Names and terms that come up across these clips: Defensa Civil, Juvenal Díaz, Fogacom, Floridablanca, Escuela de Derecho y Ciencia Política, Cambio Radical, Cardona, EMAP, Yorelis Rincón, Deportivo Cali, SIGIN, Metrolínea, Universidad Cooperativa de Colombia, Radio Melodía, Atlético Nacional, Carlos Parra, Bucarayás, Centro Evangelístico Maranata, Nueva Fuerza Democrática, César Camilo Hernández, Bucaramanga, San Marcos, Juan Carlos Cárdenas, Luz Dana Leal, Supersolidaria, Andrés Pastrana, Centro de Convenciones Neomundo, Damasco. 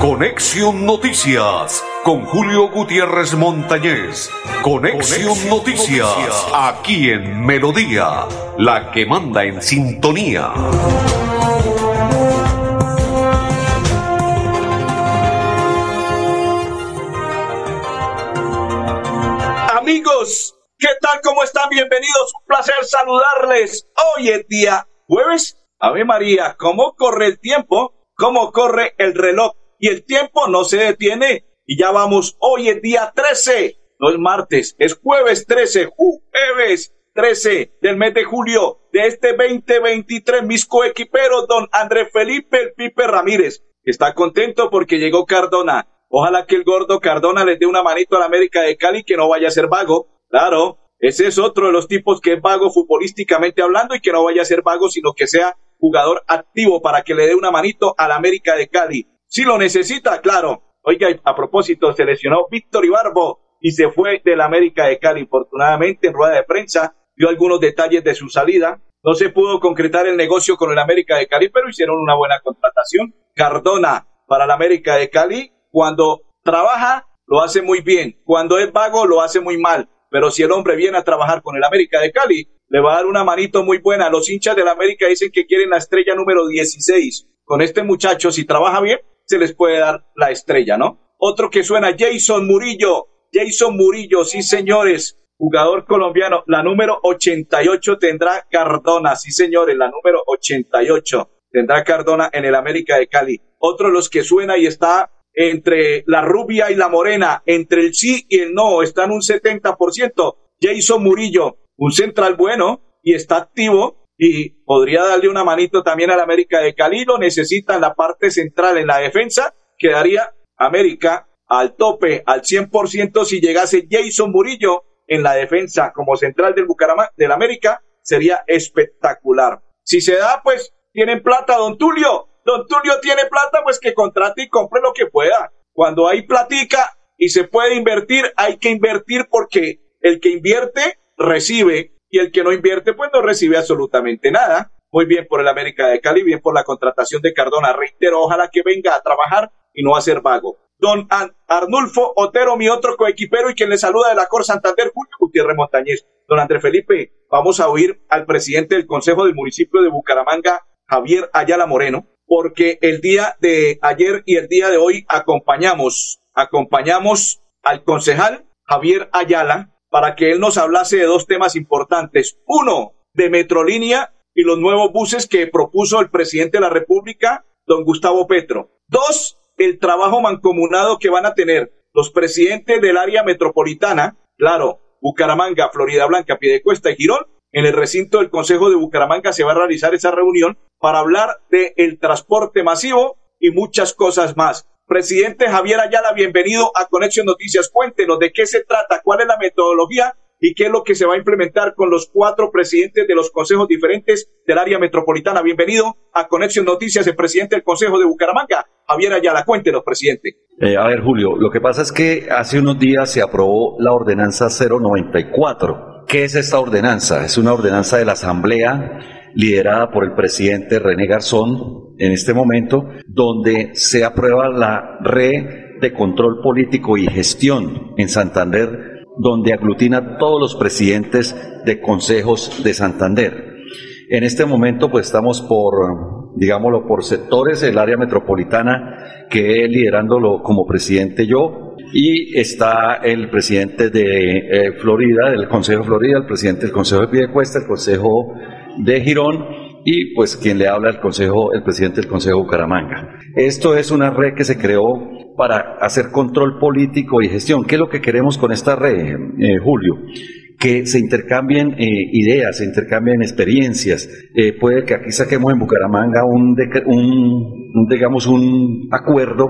Conexión Noticias con Julio Gutiérrez Montañez. Conexión Noticias, aquí en Melodía, la que manda en sintonía. Amigos, ¿qué tal? ¿Cómo están? Bienvenidos, un placer saludarles. Hoy es día jueves. Ave María, ¿cómo corre el tiempo? ¿Cómo corre el reloj? Y el tiempo no se detiene. Y ya vamos, hoy es día 13. No es martes, es jueves 13. Jueves 13 del mes de julio de este 2023. Mis coequiperos, don André Felipe el Pipe Ramírez, que está contento porque llegó Cardona. Ojalá que el gordo Cardona les dé una manito a la América de Cali, que no vaya a ser vago. Claro, ese es otro de los tipos que es vago futbolísticamente hablando, y que no vaya a ser vago, sino que sea jugador activo para que le dé una manito a la América de Cali. Si lo necesita, claro. Oiga, a propósito, se lesionó Víctor Ibarbo y se fue de la América de Cali. Infortunadamente, en rueda de prensa dio algunos detalles de su salida. No se pudo concretar el negocio con el América de Cali, pero hicieron una buena contratación. Cardona para la América de Cali. Cuando trabaja, lo hace muy bien. Cuando es vago, lo hace muy mal. Pero si el hombre viene a trabajar con el América de Cali, le va a dar una manito muy buena. Los hinchas del América dicen que quieren la estrella número 16. Con este muchacho, si trabaja bien, se les puede dar la estrella, ¿no? Otro que suena, Jason Murillo. Jason Murillo, sí, señores. Jugador colombiano. La número 88 tendrá Cardona. Sí, señores, la número 88 tendrá Cardona en el América de Cali. Otro de los que suena y está entre la rubia y la morena, entre el sí y el no, está en un 70%. Jason Murillo, un central bueno y está activo y podría darle una manito también a la América de Cali. Lo necesita en la parte central, en la defensa. Quedaría América al tope, al 100%, si llegase Jason Murillo en la defensa como central del Bucaramanga, del América, sería espectacular. Si se da, pues tienen plata, don Tulio. Don Tulio tiene plata, pues que contrate y compre lo que pueda. Cuando hay platica y se puede invertir, hay que invertir, porque el que invierte recibe, y el que no invierte pues no recibe absolutamente nada. Muy bien por el América de Cali, bien por la contratación de Cardona. Reitero, ojalá que venga a trabajar y no a ser vago. Don Arnulfo Otero, mi otro coequipero y quien le saluda de la Cor Santander, Julio Gutiérrez Montañez. Don André Felipe, vamos a oír al presidente del Consejo del Municipio de Bucaramanga, Javier Ayala Moreno, porque el día de ayer y el día de hoy acompañamos al concejal Javier Ayala para que él nos hablase de dos temas importantes. Uno, de Metrolínea y los nuevos buses que propuso el presidente de la República, don Gustavo Petro. Dos, el trabajo mancomunado que van a tener los presidentes del área metropolitana, claro, Bucaramanga, Floridablanca, Piedecuesta y Girón. En el recinto del Consejo de Bucaramanga se va a realizar esa reunión para hablar del transporte masivo y muchas cosas más. Presidente Javier Ayala, bienvenido a Conexión Noticias. Cuéntenos de qué se trata, cuál es la metodología y qué es lo que se va a implementar con los cuatro presidentes de los consejos diferentes del área metropolitana. Bienvenido a Conexión Noticias, el presidente del Consejo de Bucaramanga, Javier Ayala. Cuéntenos, presidente. Julio, lo que pasa es que hace unos días se aprobó la ordenanza 094. ¿Qué es esta ordenanza? Es una ordenanza de la Asamblea liderada por el presidente René Garzón en este momento, donde se aprueba la Red de Control Político y Gestión en Santander, donde aglutina todos los presidentes de consejos de Santander. En este momento pues estamos por sectores del área metropolitana, que liderándolo como presidente yo, y está el presidente de Florida, del Consejo de Florida, el presidente del Consejo de Piedecuesta, el Consejo de Girón, y pues quien le habla el presidente del Consejo de Bucaramanga. Esto es una red que se creó para hacer control político y gestión. ¿Qué es lo que queremos con esta red, Julio? Que se intercambien ideas, se intercambien experiencias. Puede que aquí saquemos en Bucaramanga un acuerdo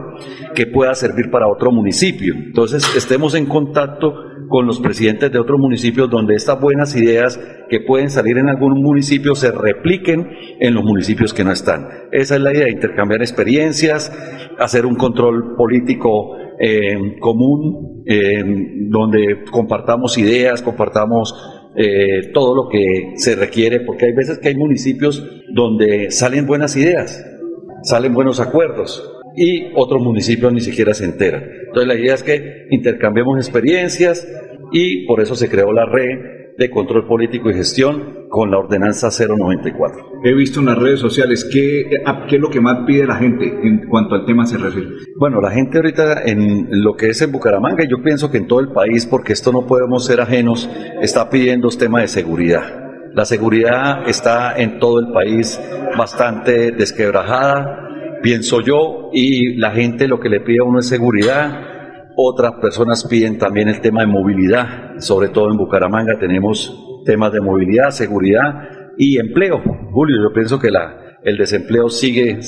que pueda servir para otro municipio. Entonces, estemos en contacto con los presidentes de otros municipios, donde estas buenas ideas que pueden salir en algún municipio se repliquen en los municipios que no están. Esa es la idea, intercambiar experiencias, hacer un control político común, donde compartamos ideas, compartamos todo lo que se requiere, porque hay veces que hay municipios donde salen buenas ideas, salen buenos acuerdos y otros municipios ni siquiera se enteran. Entonces la idea es que intercambiemos experiencias y por eso se creó la red de control político y gestión con la ordenanza 094. He visto en las redes sociales, ¿qué es lo que más pide la gente en cuanto al tema se refiere? Bueno, la gente ahorita en lo que es en Bucaramanga, yo pienso que en todo el país, porque esto no podemos ser ajenos, está pidiendo el tema de seguridad. La seguridad está en todo el país bastante desquebrajada, pienso yo, y la gente lo que le pide a uno es seguridad. Otras personas piden también el tema de movilidad, sobre todo en Bucaramanga tenemos temas de movilidad, seguridad y empleo. Julio, yo pienso que el desempleo sigue,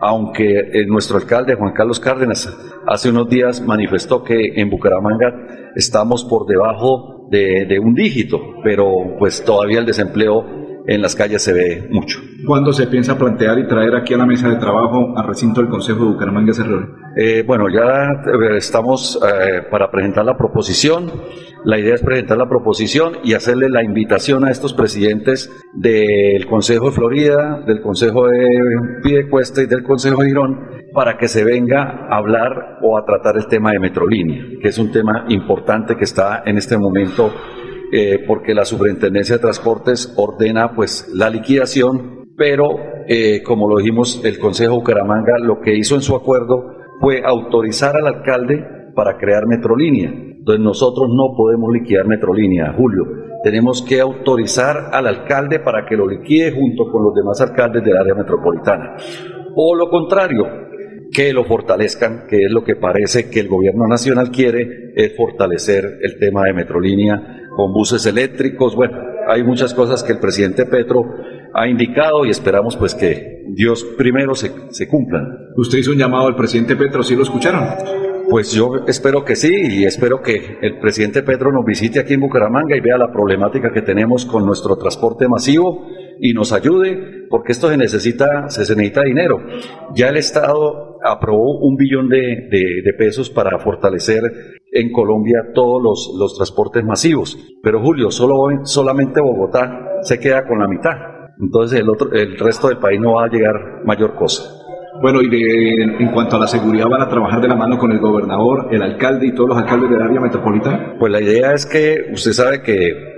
aunque nuestro alcalde Juan Carlos Cárdenas hace unos días manifestó que en Bucaramanga estamos por debajo de un dígito, pero pues todavía el desempleo en las calles se ve mucho. ¿Cuándo se piensa plantear y traer aquí a la mesa de trabajo al recinto del Consejo de Bucaramanga ese rol? Bueno, ya estamos para presentar la proposición. La idea es presentar la proposición y hacerle la invitación a estos presidentes del Consejo de Florida, del Consejo de Piedecuesta y del Consejo de Girón, para que se venga a hablar o a tratar el tema de Metrolínea, que es un tema importante que está en este momento, porque la Superintendencia de Transportes ordena pues la liquidación, pero como lo dijimos, el Consejo de Bucaramanga lo que hizo en su acuerdo fue autorizar al alcalde para crear Metrolínea. Entonces nosotros no podemos liquidar Metrolínea, Julio. Tenemos que autorizar al alcalde para que lo liquide junto con los demás alcaldes del área metropolitana. O lo contrario, que lo fortalezcan, que es lo que parece que el gobierno nacional quiere, es fortalecer el tema de Metrolínea con buses eléctricos. Bueno, hay muchas cosas que el presidente Petro ha indicado y esperamos pues que Dios primero se cumplan. Usted hizo un llamado al presidente Petro, ¿sí lo escucharon? Pues yo espero que sí, y espero que el presidente Petro nos visite aquí en Bucaramanga y vea la problemática que tenemos con nuestro transporte masivo y nos ayude, porque esto se necesita dinero. Ya el Estado aprobó $1 billón de pesos para fortalecer en Colombia todos los transportes masivos, pero Julio, solamente Bogotá se queda con la mitad, entonces el resto del país no va a llegar mayor cosa. Bueno, y en cuanto a la seguridad, ¿van a trabajar de la mano con el gobernador, el alcalde y todos los alcaldes del área metropolitana? Pues la idea es que, usted sabe que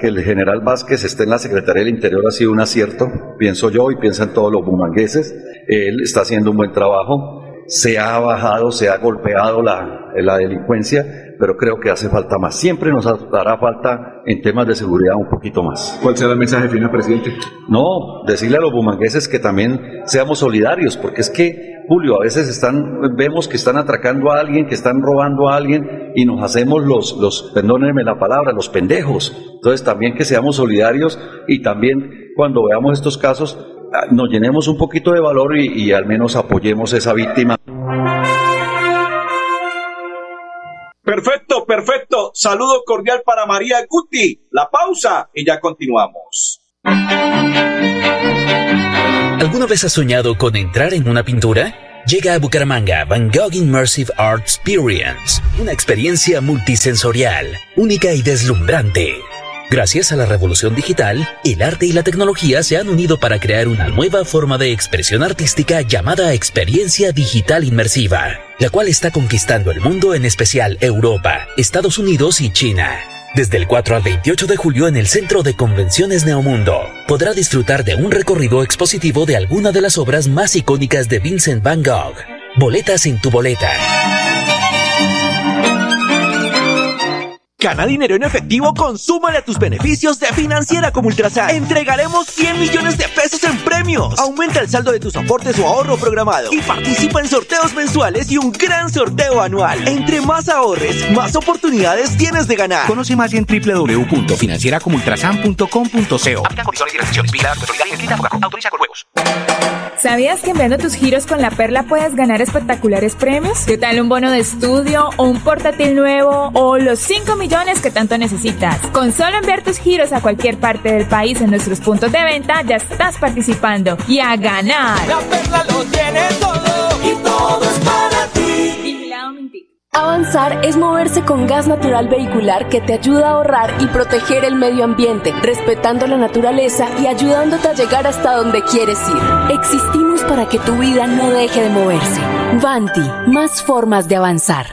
que el general Vázquez esté en la Secretaría del Interior ha sido un acierto, pienso yo y piensan todos los bumangueses. Él está haciendo un buen trabajo, se ha bajado, se ha golpeado la delincuencia, pero creo que hace falta más. Siempre nos hará falta en temas de seguridad un poquito más. ¿Cuál será el mensaje final, presidente? No, decirle a los bumangueses que también seamos solidarios, porque es que, Julio, a veces vemos que están atracando a alguien, que están robando a alguien y nos hacemos perdónenme la palabra, los pendejos. Entonces también que seamos solidarios y también cuando veamos estos casos nos llenemos un poquito de valor y al menos apoyemos a esa víctima. Perfecto. Saludo cordial para MarIA Guti. La pausa y ya continuamos. ¿Alguna vez has soñado con entrar en una pintura? Llega a Bucaramanga Van Gogh Immersive Art Experience, una experiencia multisensorial, única y deslumbrante. Gracias a la revolución digital, el arte y la tecnología se han unido para crear una nueva forma de expresión artística llamada experiencia digital inmersiva, la cual está conquistando el mundo, en especial Europa, Estados Unidos y China. Desde el 4 al 28 de julio en el Centro de Convenciones Neomundo, podrá disfrutar de un recorrido expositivo de alguna de las obras más icónicas de Vincent Van Gogh. Boletas en tu boleta. Gana dinero en efectivo, consúmale a tus beneficios de Financiera Comultrasan. Entregaremos 100 millones de pesos en premios. Aumenta el saldo de tus aportes o ahorro programado y participa en sorteos mensuales y un gran sorteo anual. Entre más ahorres, más oportunidades tienes de ganar. Conoce más en www.financieracomultrasan.com.co. Aplican condiciones y restricciones. Vigilada Metrolínea y inscrita a Fogacom. Autoriza con juegos. ¿Sabías que enviando tus giros con La Perla puedes ganar espectaculares premios? ¿Qué tal un bono de estudio o un portátil nuevo o los 5 millones que tanto necesitas? Con solo enviar tus giros a cualquier parte del país en nuestros puntos de venta, ya estás participando y a ganar. La Perla lo tiene todo y todo es para ti. Avanzar es moverse con gas natural vehicular que te ayuda a ahorrar y proteger el medio ambiente, respetando la naturaleza y ayudándote a llegar hasta donde quieres ir. Existimos para que tu vida no deje de moverse. Vanti, más formas de avanzar.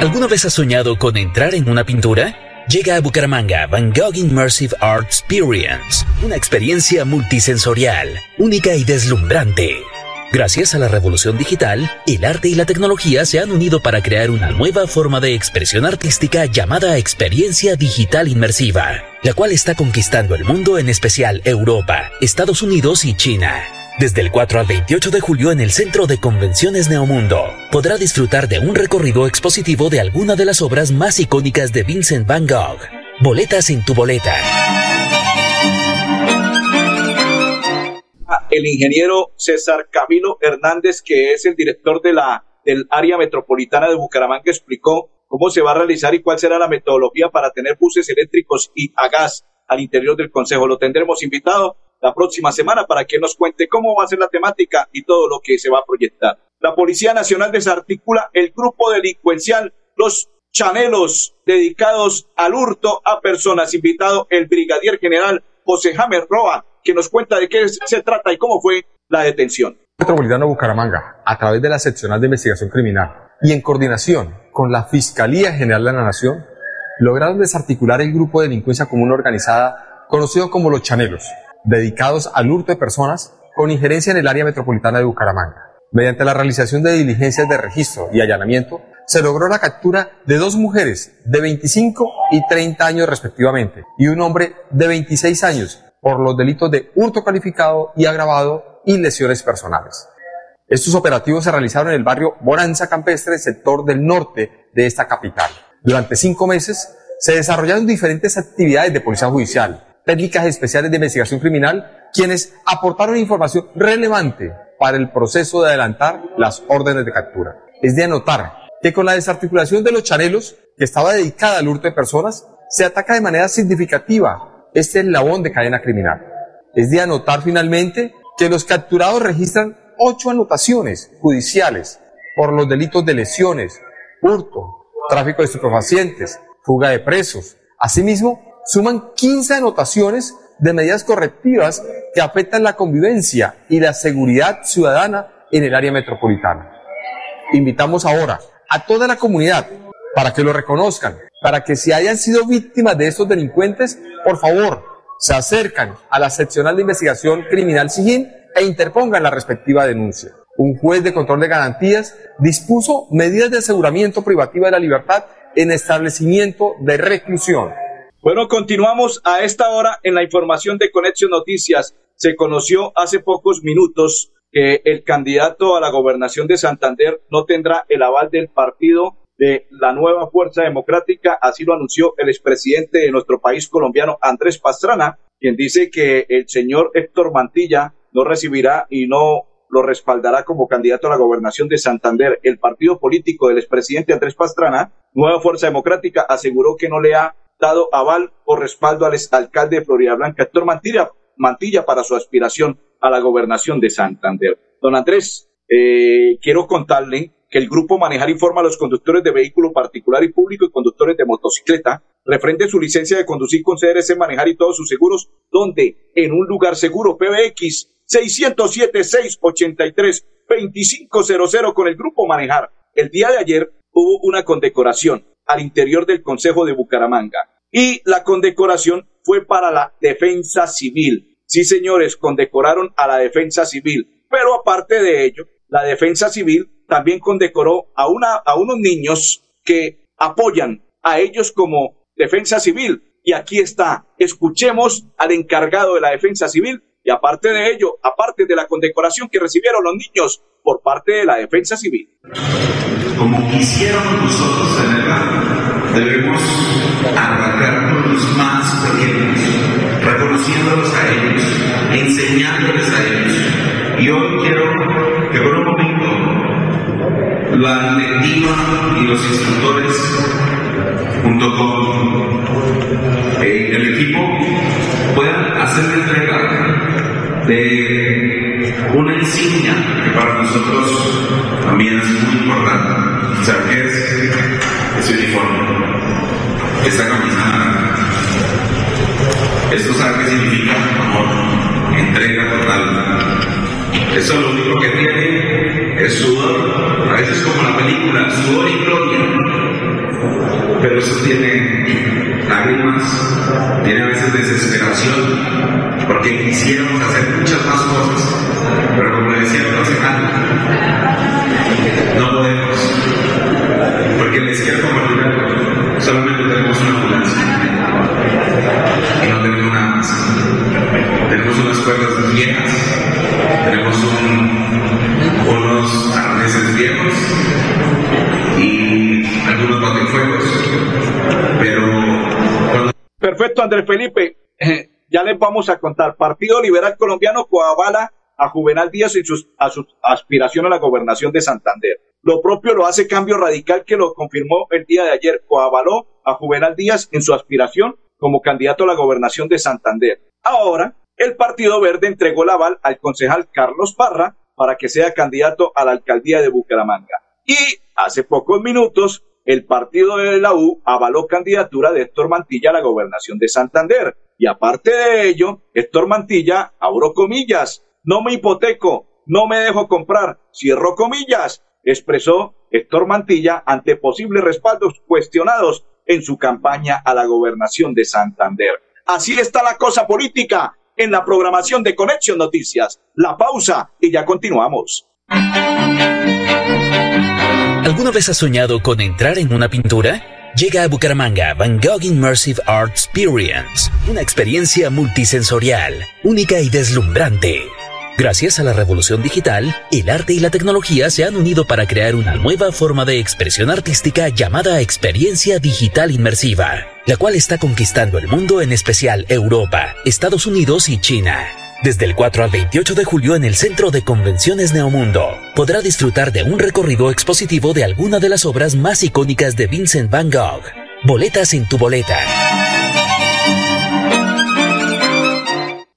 ¿Alguna vez has soñado con entrar en una pintura? Llega a Bucaramanga Van Gogh Immersive Art Experience, una experiencia multisensorial, única y deslumbrante. Gracias a la revolución digital, el arte y la tecnología se han unido para crear una nueva forma de expresión artística llamada experiencia digital inmersiva, la cual está conquistando el mundo, en especial Europa, Estados Unidos y China. Desde el 4 al 28 de julio en el Centro de Convenciones Neomundo, podrá disfrutar de un recorrido expositivo de alguna de las obras más icónicas de Vincent Van Gogh. Boletas en tu boleta. El ingeniero César Camilo Hernández, que es el director del área metropolitana de Bucaramanga, explicó cómo se va a realizar y cuál será la metodología para tener buses eléctricos y a gas al interior del Consejo. Lo tendremos invitado la próxima semana para que nos cuente cómo va a ser la temática y todo lo que se va a proyectar. La Policía Nacional desarticula el grupo delincuencial Los Chanelos, dedicados al hurto a personas. Invitado el brigadier general José James Roa, que nos cuenta de qué se trata y cómo fue la detención. Metropolitano Bucaramanga, a través de la Seccional de Investigación Criminal y en coordinación con la Fiscalía General de la Nación, lograron desarticular el grupo de delincuencia común organizada conocido como Los Chanelos, dedicados al hurto de personas con injerencia en el área metropolitana de Bucaramanga. Mediante la realización de diligencias de registro y allanamiento, se logró la captura de 2 mujeres de 25 y 30 años respectivamente y un hombre de 26 años por los delitos de hurto calificado y agravado y lesiones personales. Estos operativos se realizaron en el barrio Bonanza Campestre, sector del norte de esta capital. Durante 5 meses se desarrollaron diferentes actividades de policía judicial, técnicas especiales de investigación criminal, quienes aportaron información relevante para el proceso de adelantar las órdenes de captura. Es de anotar que con la desarticulación de Los Chanelos, que estaba dedicada al hurto de personas, se ataca de manera significativa este eslabón de cadena criminal. Es de anotar finalmente que los capturados registran 8 anotaciones judiciales por los delitos de lesiones, hurto, tráfico de estupefacientes, fuga de presos. Asimismo, suman 15 anotaciones de medidas correctivas que afectan la convivencia y la seguridad ciudadana en el área metropolitana. Invitamos ahora a toda la comunidad para que lo reconozcan, para que si hayan sido víctimas de estos delincuentes, por favor, se acercan a la Seccional de Investigación Criminal SIGIN e interpongan la respectiva denuncia. Un juez de control de garantías dispuso medidas de aseguramiento privativa de la libertad en establecimiento de reclusión. Bueno, continuamos a esta hora en la información de Conexión Noticias. Se conoció hace pocos minutos que el candidato a la gobernación de Santander no tendrá el aval del partido de la Nueva Fuerza Democrática. Así lo anunció el expresidente de nuestro país colombiano, Andrés Pastrana, quien dice que el señor Héctor Mantilla no recibirá y no lo respaldará como candidato a la gobernación de Santander. El partido político del expresidente Andrés Pastrana, Nueva Fuerza Democrática, aseguró que no le ha dado aval o respaldo al exalcalde de Floridablanca, Héctor Mantilla, para su aspiración a la gobernación de Santander. Don Andrés, quiero contarle que el grupo Manejar informa a los conductores de vehículo particular y público y conductores de motocicleta, refrende su licencia de conducir con CRC Manejar y todos sus seguros, donde en un lugar seguro. PBX 607-683-2500 con el grupo Manejar. El día de ayer hubo una condecoración al interior del Consejo de Bucaramanga. Y la condecoración fue para la Defensa Civil. Sí, señores, condecoraron a la Defensa Civil. Pero aparte de ello, la Defensa Civil también condecoró a unos niños que apoyan a ellos como Defensa Civil. Y aquí está, escuchemos al encargado de la Defensa Civil. Y aparte de ello, aparte de la condecoración que recibieron los niños por parte de la Defensa Civil. Como quisiéramos nosotros tenerla, debemos arrancarnos más pequeños, reconociéndolos a ellos, enseñándoles a ellos. Y hoy quiero que por un momento la directiva y los instructores, junto con el equipo, puedan hacer entrega de una insignia que para nosotros también es muy importante. ¿Sabe qué es? Ese uniforme, esa camiseta. Esto, ¿sabe qué significa? Amor, entrega total. Eso lo único que tiene es sudor, a veces como la película, sudor y gloria, pero eso tiene lágrimas, tiene a veces desesperación, porque quisiéramos hacer muchas más cosas, pero como le decía no hace nada, no podemos, porque les quiero compartir algo, solamente tenemos una ambulancia y no tenemos nada más, tenemos unas cuerdas viejas, tenemos unos arneses viejos y algunos botafuegos, pero... Perfecto, Andrés Felipe, ya les vamos a contar. Partido Liberal Colombiano coavala a Juvenal Díaz en sus aspiraciones a la gobernación de Santander. Lo propio lo hace Cambio Radical, que lo confirmó el día de ayer, coavaló a Juvenal Díaz en su aspiración como candidato a la gobernación de Santander. Ahora, el Partido Verde entregó el aval al concejal Carlos Parra para que sea candidato a la alcaldía de Bucaramanga. Y hace pocos minutos, el partido de la U avaló candidatura de Héctor Mantilla a la gobernación de Santander. Y aparte de ello, Héctor Mantilla, abro comillas, no me hipoteco, no me dejo comprar, cierro comillas, expresó Héctor Mantilla ante posibles respaldos cuestionados en su campaña a la gobernación de Santander. Así está la cosa política en la programación de Conexión Noticias. La pausa y ya continuamos. ¿Alguna vez has soñado con entrar en una pintura? Llega a Bucaramanga Van Gogh Immersive Art Experience, una experiencia multisensorial, única y deslumbrante. Gracias a la revolución digital, el arte y la tecnología se han unido para crear una nueva forma de expresión artística llamada experiencia digital inmersiva, la cual está conquistando el mundo, en especial Europa, Estados Unidos y China. Desde el 4 al 28 de julio en el Centro de Convenciones Neomundo, podrá disfrutar de un recorrido expositivo de alguna de las obras más icónicas de Vincent Van Gogh. Boletas en tu boleta.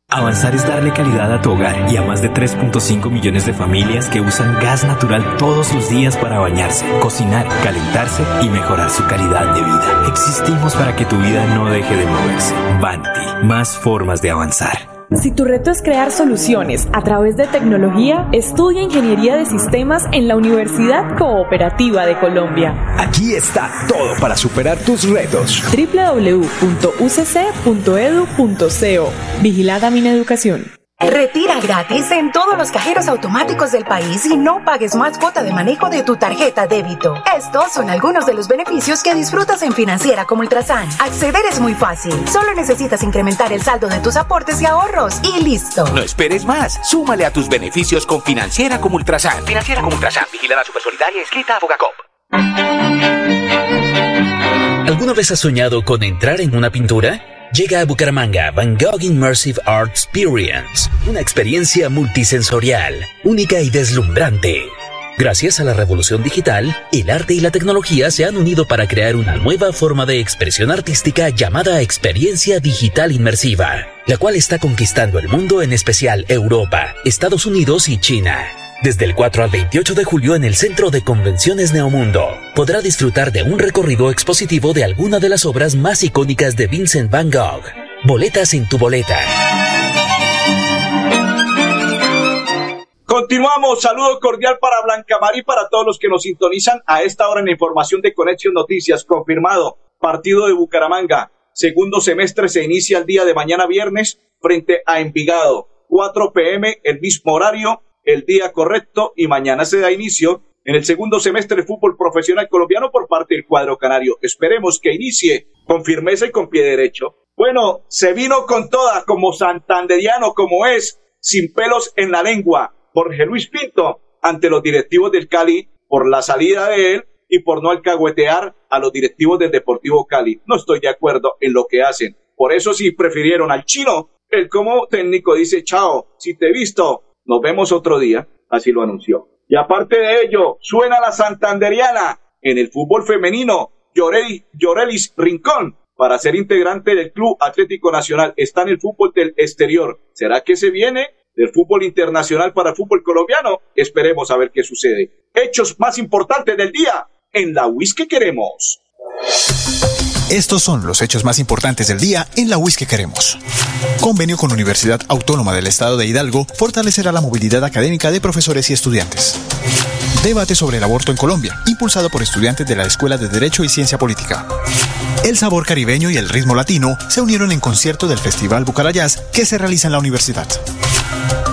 Avanzar es darle calidad a tu hogar y a más de 3.5 millones de familias que usan gas natural todos los días para bañarse, cocinar, calentarse y mejorar su calidad de vida. Existimos para que tu vida no deje de moverse. Vanti, más formas de avanzar. Si tu reto es crear soluciones a través de tecnología, estudia Ingeniería de Sistemas en la Universidad Cooperativa de Colombia. Aquí está todo para superar tus retos. www.ucc.edu.co. Vigilada Mineducación. Retira gratis en todos los cajeros automáticos del país y no pagues más cuota de manejo de tu tarjeta débito. Estos son algunos de los beneficios que disfrutas en Financiera Comultrasan. Acceder es muy fácil. Solo necesitas incrementar el saldo de tus aportes y ahorros y listo. No esperes más. Súmale a tus beneficios con Financiera Comultrasan. Financiera Comultrasan. Vigilada Supersolidaria, escrita a Fogacop. ¿Alguna vez has soñado con entrar en una pintura? Llega a Bucaramanga Van Gogh Immersive Art Experience, una experiencia multisensorial, única y deslumbrante. Gracias a la revolución digital, el arte y la tecnología se han unido para crear una nueva forma de expresión artística llamada experiencia digital inmersiva, la cual está conquistando el mundo, en especial Europa, Estados Unidos y China. Desde el 4 al 28 de julio en el Centro de Convenciones Neomundo, podrá disfrutar de un recorrido expositivo de alguna de las obras más icónicas de Vincent Van Gogh. Boletas en tu boleta. Continuamos. Saludo cordial para Blanca María y para todos los que nos sintonizan a esta hora en la información de Conexión Noticias. Confirmado, partido de Bucaramanga. Segundo semestre se inicia el día de mañana viernes frente a Envigado. 4 p.m. el mismo horario. El día correcto y mañana se da inicio en el segundo semestre del fútbol profesional colombiano por parte del cuadro canario. Esperemos que inicie con firmeza y con pie derecho. Bueno, se vino con toda como santanderiano, como es, sin pelos en la lengua, Jorge Luis Pinto ante los directivos del Cali por la salida de él y por no alcahuetear a los directivos del Deportivo Cali. No estoy de acuerdo en lo que hacen. Por eso sí prefirieron al chino. El como técnico dice, chao, si te he visto, nos vemos otro día, así lo anunció. Y aparte de ello, suena la santanderiana en el fútbol femenino. Yorelis Rincón, para ser integrante del Club Atlético Nacional, está en el fútbol del exterior. ¿Será que se viene? del fútbol internacional para el fútbol colombiano. Esperemos a ver qué sucede. Hechos más importantes del día en la UIS que queremos. Estos son los hechos más importantes del día en la UIS que queremos. Convenio con Universidad Autónoma del Estado de Hidalgo fortalecerá la movilidad académica de profesores y estudiantes. Debate sobre el aborto en Colombia, impulsado por estudiantes de la Escuela de Derecho y Ciencia Política. El sabor caribeño y el ritmo latino se unieron en concierto del Festival Bucarayás que se realiza en la universidad.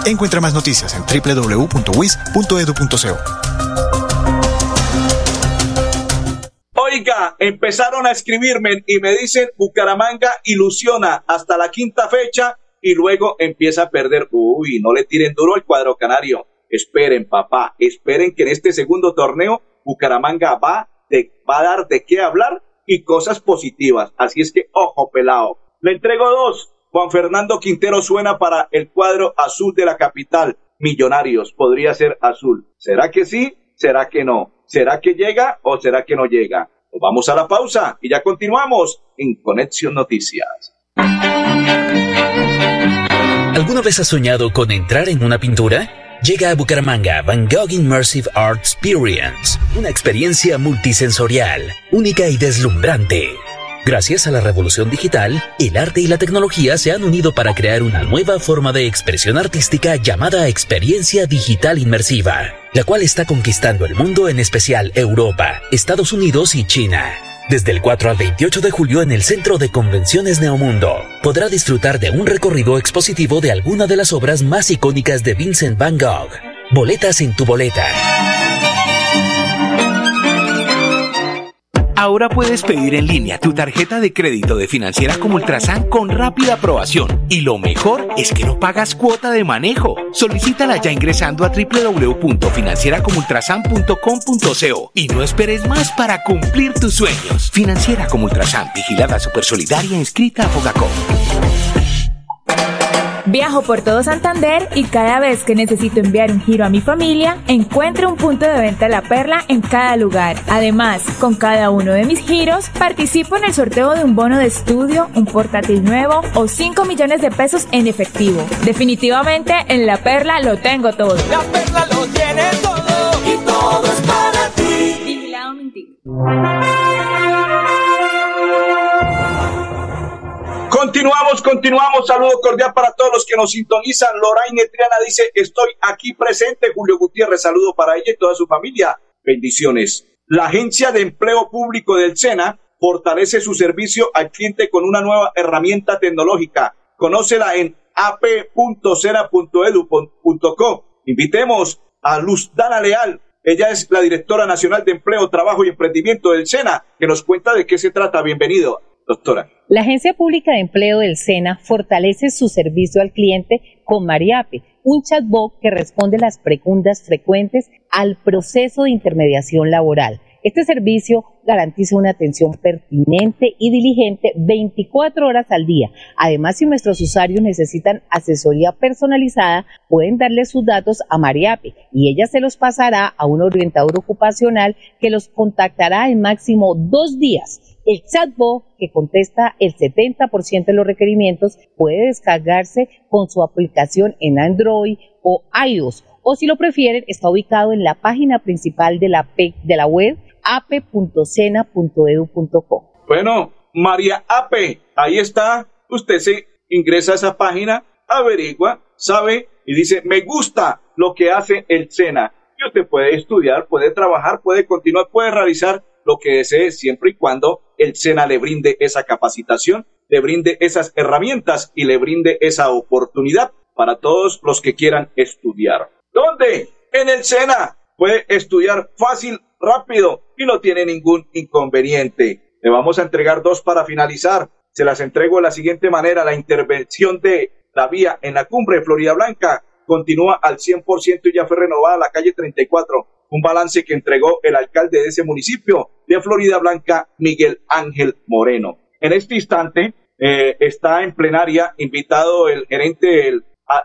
Encuentra más noticias en www.uis.edu.co. Oiga, empezaron a escribirme y me dicen Bucaramanga ilusiona hasta la quinta fecha y luego empieza a perder. Uy, no le tiren duro al cuadro canario. Esperen, papá, esperen que en este segundo torneo Bucaramanga va a dar de qué hablar y cosas positivas. Así es que, ojo, pelado. Le entrego dos. Juan Fernando Quintero suena para el cuadro azul de la capital. Millonarios, podría ser azul. ¿Será que sí? ¿Será que no? ¿Será que llega o será que no llega? Pues vamos a la pausa y ya continuamos en Conexión Noticias. ¿Alguna vez has soñado con entrar en una pintura? Llega a Bucaramanga Van Gogh Immersive Art Experience, una experiencia multisensorial, única y deslumbrante. Gracias a la revolución digital, el arte y la tecnología se han unido para crear una nueva forma de expresión artística llamada experiencia digital inmersiva, la cual está conquistando el mundo, en especial Europa, Estados Unidos y China. Desde el 4 al 28 de julio en el Centro de Convenciones Neomundo, podrá disfrutar de un recorrido expositivo de alguna de las obras más icónicas de Vincent Van Gogh. Boletas en tu boleta. Ahora puedes pedir en línea tu tarjeta de crédito de Financiera Comultrasan con rápida aprobación. Y lo mejor es que no pagas cuota de manejo. Solicítala ya ingresando a www.financieracomultrasan.com.co y no esperes más para cumplir tus sueños. Financiera Comultrasan, vigilada Supersolidaria, inscrita a Fogacom. Viajo por todo Santander y cada vez que necesito enviar un giro a mi familia, encuentro un punto de venta La Perla en cada lugar. Además, con cada uno de mis giros, participo en el sorteo de un bono de estudio, un portátil nuevo o 5 millones de pesos en efectivo. Definitivamente, en La Perla lo tengo todo. La Perla lo tiene todo y todo es para ti. Vigilado Mentira. Continuamos, saludo cordial para todos los que nos sintonizan. Loraine Triana dice, estoy aquí presente. Julio Gutiérrez, saludo para ella y toda su familia, bendiciones. La Agencia de Empleo Público del SENA fortalece su servicio al cliente con una nueva herramienta tecnológica, conócela en ap.sena.edu.co. invitemos a Luz Dana Leal, ella es la Directora Nacional de Empleo, Trabajo y Emprendimiento del SENA, que nos cuenta de qué se trata. Bienvenido, doctora. La Agencia Pública de Empleo del SENA fortalece su servicio al cliente con MarIA APE, un chatbot que responde las preguntas frecuentes al proceso de intermediación laboral. Este servicio garantiza una atención pertinente y diligente 24 horas al día. Además, si nuestros usuarios necesitan asesoría personalizada, pueden darle sus datos a MarIA APE y ella se los pasará a un orientador ocupacional que los contactará en máximo 2 días. El chatbot, que contesta el 70% de los requerimientos, puede descargarse con su aplicación en Android o iOS, o si lo prefieren, está ubicado en la página principal de la web ap.sena.edu.co. Bueno, MarIA APE, ahí está, usted se ingresa a esa página, averigua, sabe y dice, me gusta lo que hace el SENA. Y usted puede estudiar, puede trabajar, puede continuar, puede realizar lo que desee, siempre y cuando el SENA le brinde esa capacitación, le brinde esas herramientas y le brinde esa oportunidad para todos los que quieran estudiar. ¿Dónde? En el SENA puede estudiar fácil, rápido y no tiene ningún inconveniente. Le vamos a entregar 2 para finalizar. Se las entrego de la siguiente manera. La intervención de la vía en la cumbre de Floridablanca continúa al 100% y ya fue renovada la calle 34. Un balance que entregó el alcalde de ese municipio de Floridablanca, Miguel Ángel Moreno. En este instante está en plenaria invitado el gerente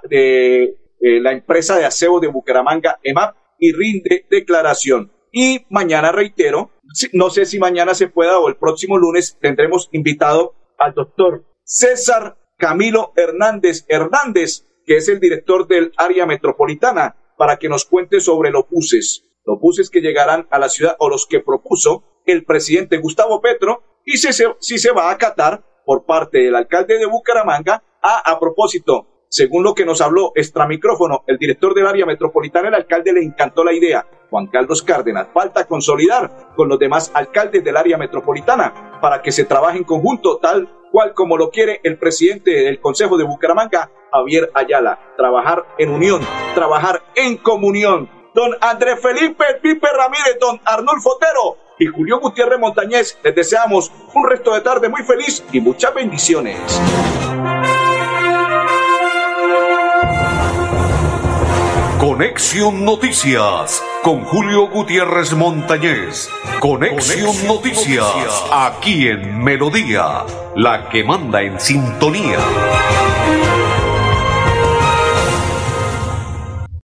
de la empresa de aseo de Bucaramanga, EMAP, y rinde declaración. Y mañana, reitero, no sé si mañana se pueda o el próximo lunes tendremos invitado al doctor César Camilo Hernández, que es el director del área metropolitana, para que nos cuente sobre los buses que llegarán a la ciudad o los que propuso el presidente Gustavo Petro y si se va a acatar por parte del alcalde de Bucaramanga. A propósito, según lo que nos habló extra micrófono, el director del área metropolitana, el alcalde le encantó la idea, Juan Carlos Cárdenas. Falta consolidar con los demás alcaldes del área metropolitana para que se trabaje en conjunto, tal cual como lo quiere el presidente del Consejo de Bucaramanga, Javier Ayala. Trabajar en unión, trabajar en comunión. Don André Felipe Pipe Ramírez, don Arnulfo Otero y Julio Gutiérrez Montañez, les deseamos un resto de tarde muy feliz y muchas bendiciones. Conexión Noticias con Julio Gutiérrez Montañez. Conexión Noticias, aquí en Melodía, la que manda en sintonía.